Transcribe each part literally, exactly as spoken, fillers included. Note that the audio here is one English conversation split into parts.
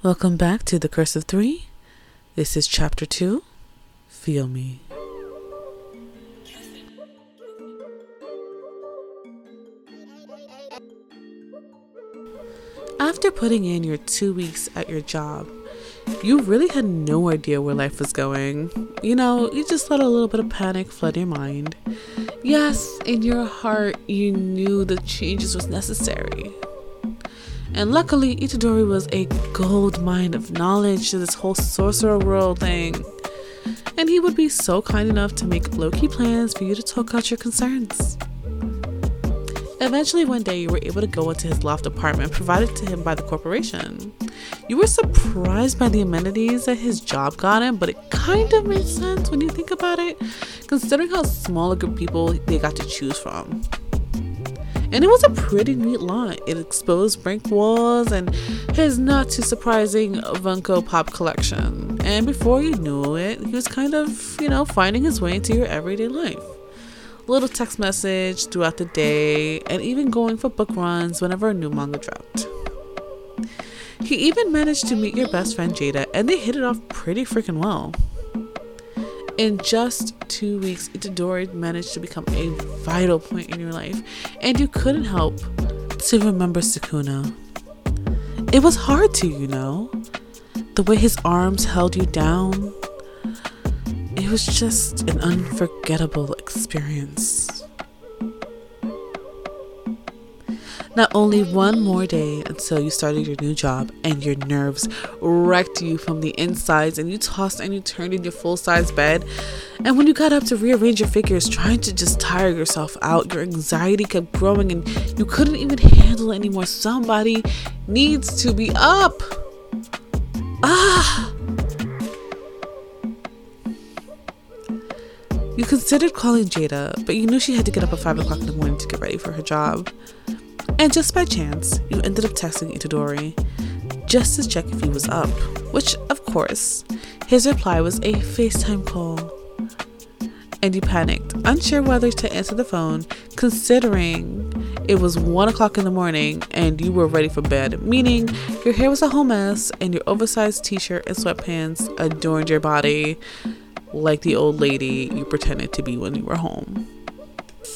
Welcome back to The Curse of Three. This is Chapter two, Feel Me. After putting in your two weeks at your job, you really had no idea where life was going. You know, you just let a little bit of panic flood your mind. Yes, in your heart, you knew the changes was necessary. And luckily, Itadori was a gold mine of knowledge to this whole sorcerer world thing. And he would be so kind enough to make low-key plans for you to talk out your concerns. Eventually, one day, you were able to go into his loft apartment provided to him by the corporation. You were surprised by the amenities that his job got him, but it kind of made sense when you think about it, considering how small a group of people they got to choose from. And it was a pretty neat lot. It exposed brick walls and his not too surprising Funko Pop collection. And before you knew it, he was kind of, you know, finding his way into your everyday life. A little text message throughout the day, and even going for book runs whenever a new manga dropped. He even managed to meet your best friend Jada, and they hit it off pretty freaking well. In just two weeks, Itadori managed to become a vital point in your life, and you couldn't help to remember Sukuna. It was hard to, you know, the way his arms held you down. It was just an unforgettable experience. Not only one more day until you started your new job, and your nerves wrecked you from the insides, and you tossed and you turned in your full-size bed. And when you got up to rearrange your figures, trying to just tire yourself out, your anxiety kept growing and you couldn't even handle it anymore. Somebody needs to be up. Ah! You considered calling Jada, but you knew she had to get up at five o'clock in the morning to get ready for her job. And just by chance, you ended up texting Itadori just to check if he was up, which, of course, his reply was a FaceTime call. And you panicked, unsure whether to answer the phone, considering it was one o'clock in the morning and you were ready for bed, meaning your hair was a whole mess and your oversized t-shirt and sweatpants adorned your body like the old lady you pretended to be when you were home.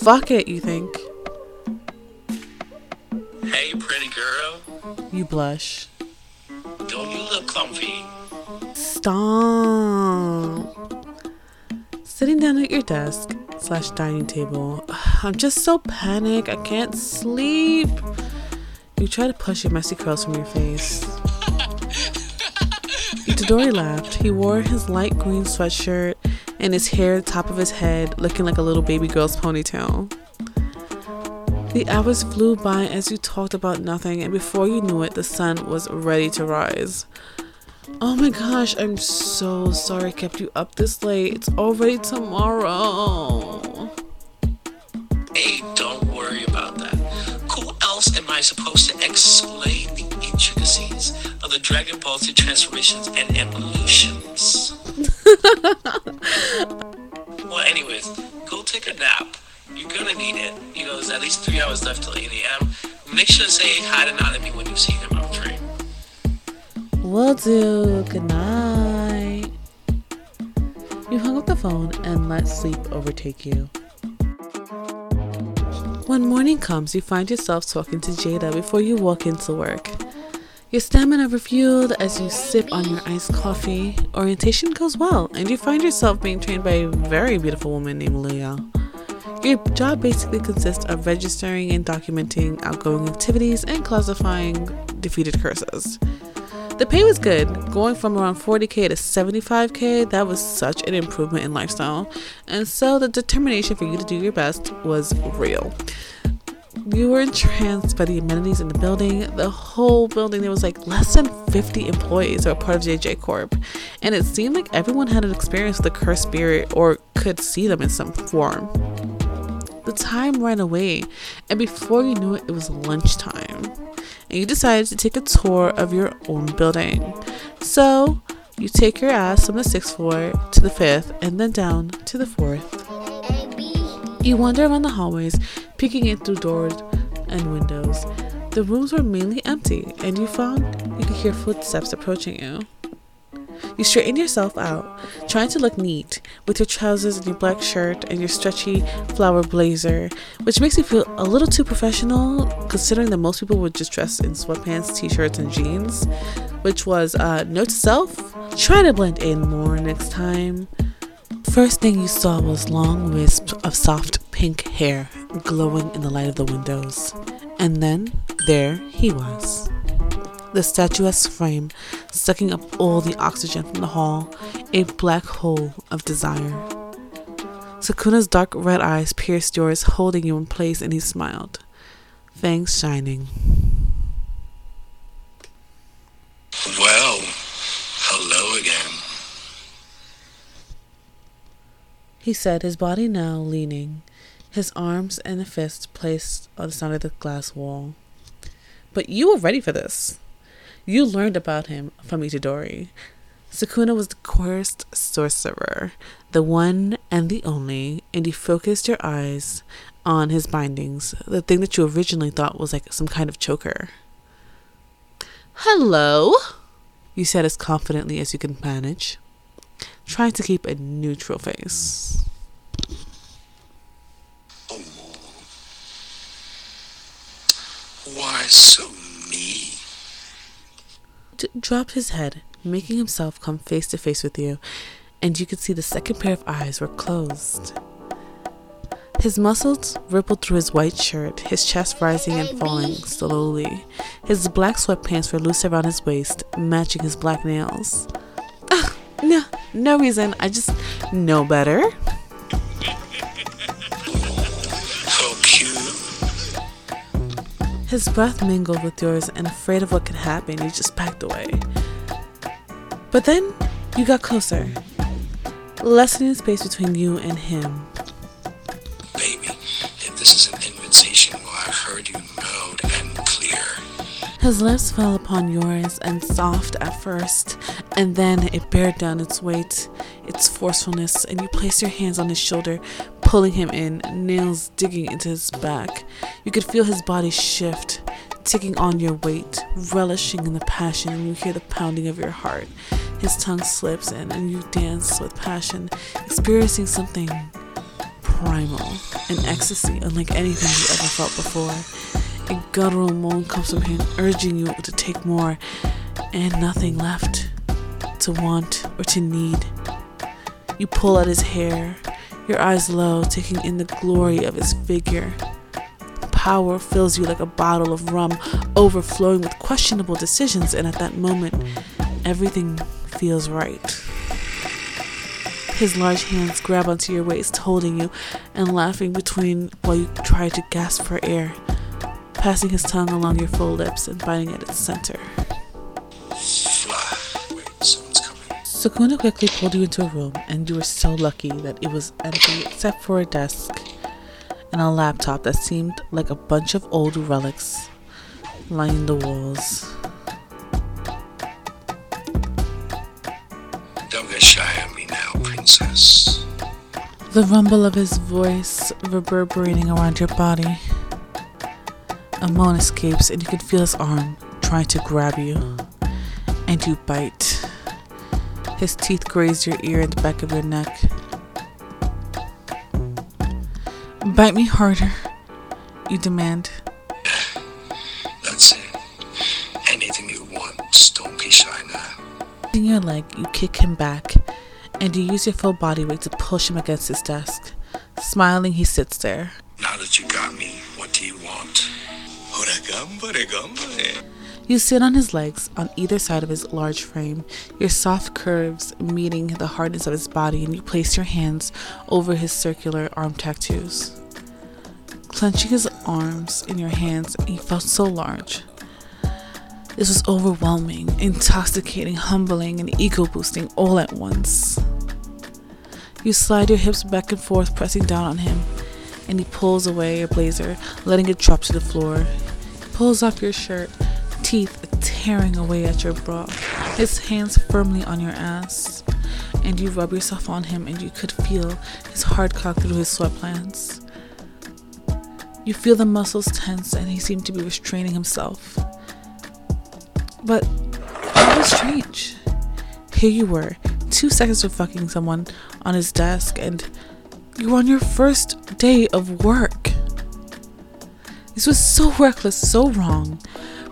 Fuck it, you think. Hey, pretty girl. You blush. Don't you look comfy? Stop. Sitting down at your desk slash dining table. I'm just so panicked. I can't sleep. You try to push your messy curls from your face. Itadori laughed. He wore his light green sweatshirt and his hair at the top of his head looking like a little baby girl's ponytail. The hours flew by as you talked about nothing, and before you knew it, the sun was ready to rise. Oh my gosh, I'm so sorry I kept you up this late. It's already tomorrow. Hey, don't worry about that. Who else am I supposed to explain the intricacies of the Dragon Ball transformations and evolutions? Well, anyways, go take a nap. You're gonna need it. You know, there's at least three hours left till eight a.m. Make sure to say hi to Nanami when you see him out free. Will do. Good night. You hung up the phone and let sleep overtake you. When morning comes, you find yourself talking to Jada before you walk into work. Your stamina refueled as you sip on your iced coffee. Orientation goes well, and you find yourself being trained by a very beautiful woman named Leah. Your job basically consists of registering and documenting outgoing activities and classifying defeated curses. The pay was good, going from around forty thousand to seventy-five thousand. That was such an improvement in lifestyle, and so the determination for you to do your best was real. You were entranced by the amenities in the building. The whole building, there was like less than fifty employees who were part of J J Corp, and it seemed like everyone had an experience with the curse spirit or could see them in some form. The time ran away, and before you knew it, it was lunchtime, and you decided to take a tour of your own building. So you take your ass from the sixth floor to the fifth, and then down to the fourth. You wander around the hallways, peeking in through doors and windows, The rooms were mainly empty, and you found you could hear footsteps approaching you. You straightened yourself out, trying to look neat, with your trousers and your black shirt and your stretchy flower blazer, which makes you feel a little too professional, considering that most people would just dress in sweatpants, t-shirts, and jeans, which was uh, note to self, try to blend in more next time. First thing you saw was long wisps of soft pink hair glowing in the light of the windows, and then there he was. The statuesque frame sucking up all the oxygen from the hall, a black hole of desire. Sukuna's dark red eyes pierced yours, holding you in place, and he smiled, fangs shining. Well, hello again, he said, his body now leaning, his arms and a fist placed on the side of the glass wall. But you were ready for this. You learned about him from Itadori. Sukuna was the cursed sorcerer, the one and the only, and you focused your eyes on his bindings, the thing that you originally thought was like some kind of choker. Hello, you said as confidently as you could manage, trying to keep a neutral face. Oh. Why so mean? Dropped his head, making himself come face to face with you, and you could see the second pair of eyes were closed. His muscles rippled through his white shirt, his chest rising and falling slowly. His black sweatpants were loose around his waist, matching his black nails. Ah, no, no reason. I just know better. His breath mingled with yours, and afraid of what could happen, you just backed away. But then, you got closer, lessening the space between you and him. Baby, if this is an invitation, well, I've heard you loud and clear. His lips fell upon yours, and soft at first, and then it bared down its weight, its forcefulness, and you placed your hands on his shoulder, pulling him in, nails digging into his back. You could feel his body shift, taking on your weight, relishing in the passion, and you hear the pounding of your heart. His tongue slips in, and you dance with passion, experiencing something primal, an ecstasy unlike anything you ever felt before. A guttural moan comes from him, urging you to take more, and nothing left to want or to need. You pull at his hair, your eyes low, taking in the glory of his figure. Power fills you like a bottle of rum, overflowing with questionable decisions, and at that moment, everything feels right. His large hands grab onto your waist, holding you and laughing between while you try to gasp for air, passing his tongue along your full lips and biting at its center. Sukuna quickly pulled you into a room, and you were so lucky that it was empty except for a desk and a laptop that seemed like a bunch of old relics lining the walls. Don't get shy at me now, princess. The rumble of his voice reverberating around your body. A moan escapes, and you can feel his arm trying to grab you, and you bite. His teeth graze your ear and the back of your neck. Bite me harder, you demand. That's it. Anything you want, don't be shy now. In your leg, you kick him back, and you use your full body weight to push him against his desk. Smiling, he sits there. Now that you got me, what do you want? You sit on his legs, on either side of his large frame, your soft curves meeting the hardness of his body, and you place your hands over his circular arm tattoos. Clenching his arms in your hands, he felt so large. This was overwhelming, intoxicating, humbling, and ego-boosting all at once. You slide your hips back and forth, pressing down on him, and he pulls away your blazer, letting it drop to the floor. He pulls off your shirt, teeth tearing away at your bra, his hands firmly on your ass, and you rub yourself on him, and you could feel his hard cock through his sweatpants. You feel the muscles tense and he seemed to be restraining himself. But it was strange. Here you were, two seconds from fucking someone on his desk, and you were on your first day of work. This was so reckless, so wrong,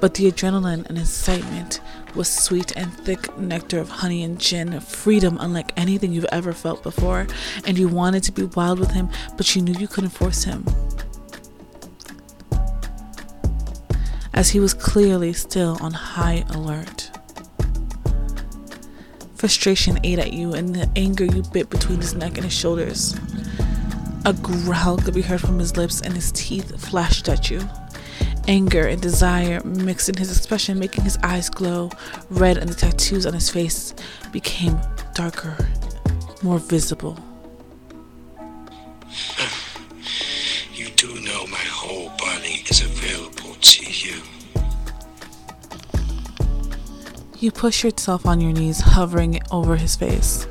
but the adrenaline and excitement was sweet and thick nectar of honey and gin, freedom unlike anything you've ever felt before, and you wanted to be wild with him, but you knew you couldn't force him, as he was clearly still on high alert. Frustration ate at you, and the anger you bit between his neck and his shoulders. A growl could be heard from his lips, and his teeth flashed at you. Anger and desire mixed in his expression, making his eyes glow red, and the tattoos on his face became darker, more visible. You do know my whole body is available to you. You push yourself on your knees, hovering over his face.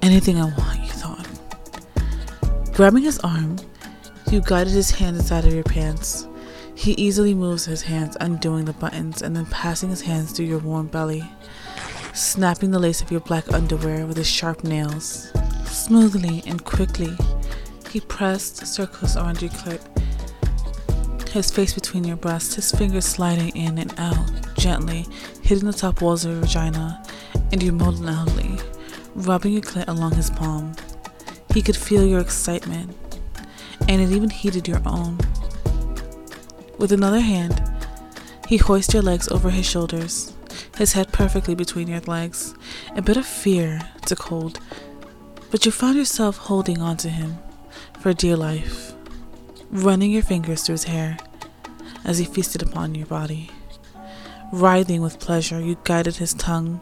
Anything I want, you thought. Grabbing his arm, you guided his hand inside of your pants. He easily moves his hands, undoing the buttons and then passing his hands through your warm belly, snapping the lace of your black underwear with his sharp nails. Smoothly and quickly, he pressed circles around your clit, his face between your breasts, his fingers sliding in and out gently, hitting the top walls of your vagina, and you moaned loudly, rubbing your clit along his palm. He could feel your excitement, and it even heated your own. With another hand, he hoists your legs over his shoulders, his head perfectly between your legs. A bit of fear took hold, but you found yourself holding on to him for dear life, running your fingers through his hair as he feasted upon your body. Writhing with pleasure, you guided his tongue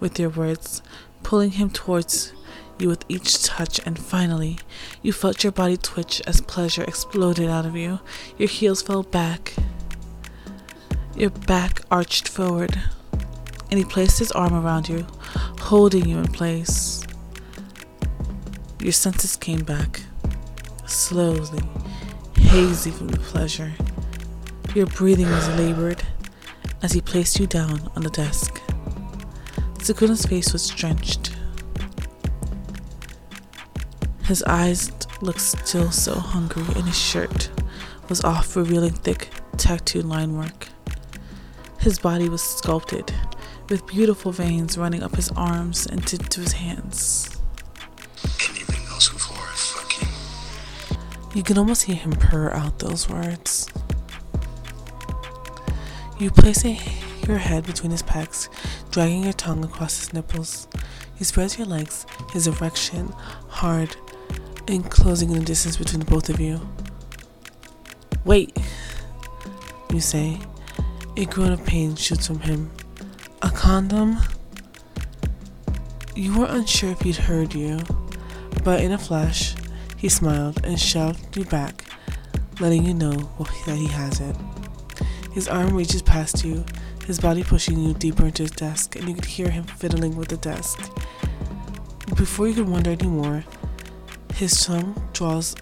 with your words, pulling him towards you with each touch, and finally, you felt your body twitch as pleasure exploded out of you. Your heels fell back, your back arched forward, and he placed his arm around you, holding you in place. Your senses came back, slowly, hazy from the pleasure. Your breathing was labored as he placed you down on the desk. Sukuna's face was drenched. His eyes looked still so hungry, and his shirt was off, revealing thick tattooed line work. His body was sculpted, with beautiful veins running up his arms and t- to his hands. Anything else before I fuck you? You can almost hear him purr out those words. You place a, your head between his pecs, dragging your tongue across his nipples. He spreads your legs, his erection hard, and closing in the distance between the both of you. Wait, you say. A groan of pain shoots from him. A condom? You were unsure if he'd heard you, but in a flash, he smiled and shoved you back, letting you know that he has it. His arm reaches past you, his body pushing you deeper into his desk, and you could hear him fiddling with the desk. Before you could wonder any more, his thumb draws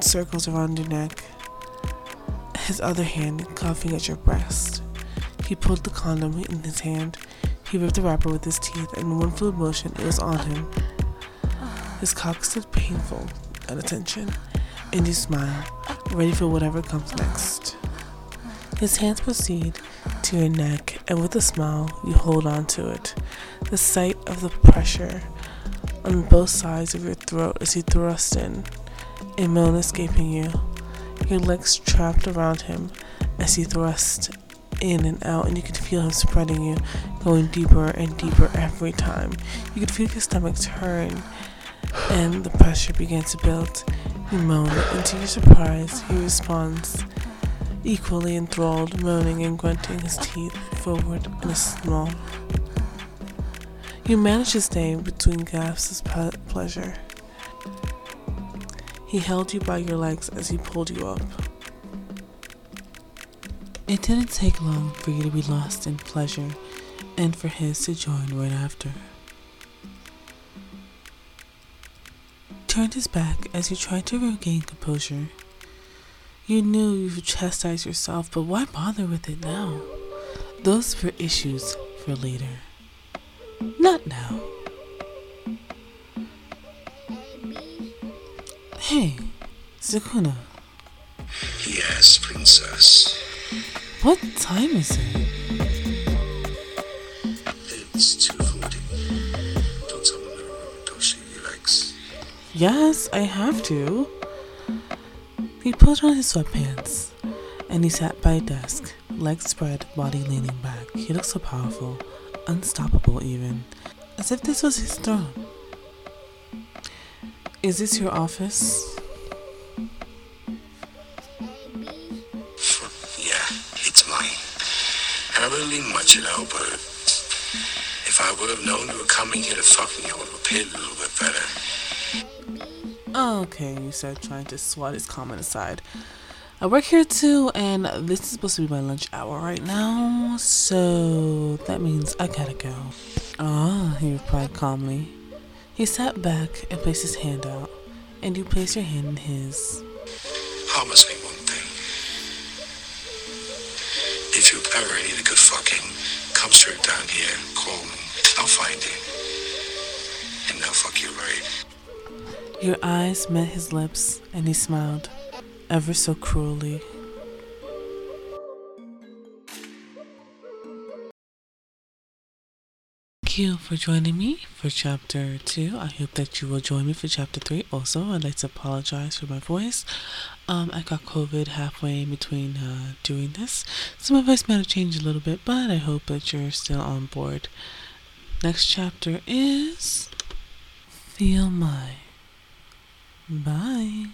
circles around your neck, his other hand coughing at your breast. He pulled the condom in his hand. He ripped the wrapper with his teeth, and in one fluid motion, it was on him. His cock stood painful at attention, and you smile, ready for whatever comes next. His hands proceed to your neck, and with a smile, you hold on to it. The sight of the pressure on both sides of your throat as you thrust in, a moan escaping you, your legs trapped around him as he thrust in and out, and you could feel him spreading you, going deeper and deeper every time. You could feel your stomach turn, and the pressure began to build. You moan, and to your surprise, he responds, equally enthralled, moaning and grunting his teeth forward in a snarl. You managed to stay between gasps of pleasure. He held you by your legs as he pulled you up. It didn't take long for you to be lost in pleasure, and for his to join right after. He turned his back as you tried to regain composure. You knew you would chastise yourself, but why bother with it now? Those were issues for later. Not now. Hey, Sukuna. Yes, princess. What time is it? It's two forty. Don't tell my little woman till she likes. Yes, I have to. He put on his sweatpants, and he sat by a desk, legs spread, body leaning back. He looked so powerful, unstoppable even, as if this was his throne. Is this your office? Yeah, it's mine. And I really didn't want you to help her. If I would have known you were coming here to fuck me, I would have prepared a little bit better. Oh, okay, you said, trying to swat his comment aside. I work here too, and this is supposed to be my lunch hour right now, so that means I gotta go. Ah, he replied calmly. He sat back and placed his hand out, and you placed your hand in his. I must say one thing. If you ever need a good fucking, come straight down here, call me. I'll find you. And I'll fuck you right. Your eyes met his lips, and he smiled, ever so cruelly. Thank you for joining me for chapter two. I hope that you will join me for chapter three also. I'd like to apologize for my voice. Um, I got COVID halfway in between uh, doing this, so my voice might have changed a little bit, but I hope that you're still on board. Next chapter is Feel My. Bye.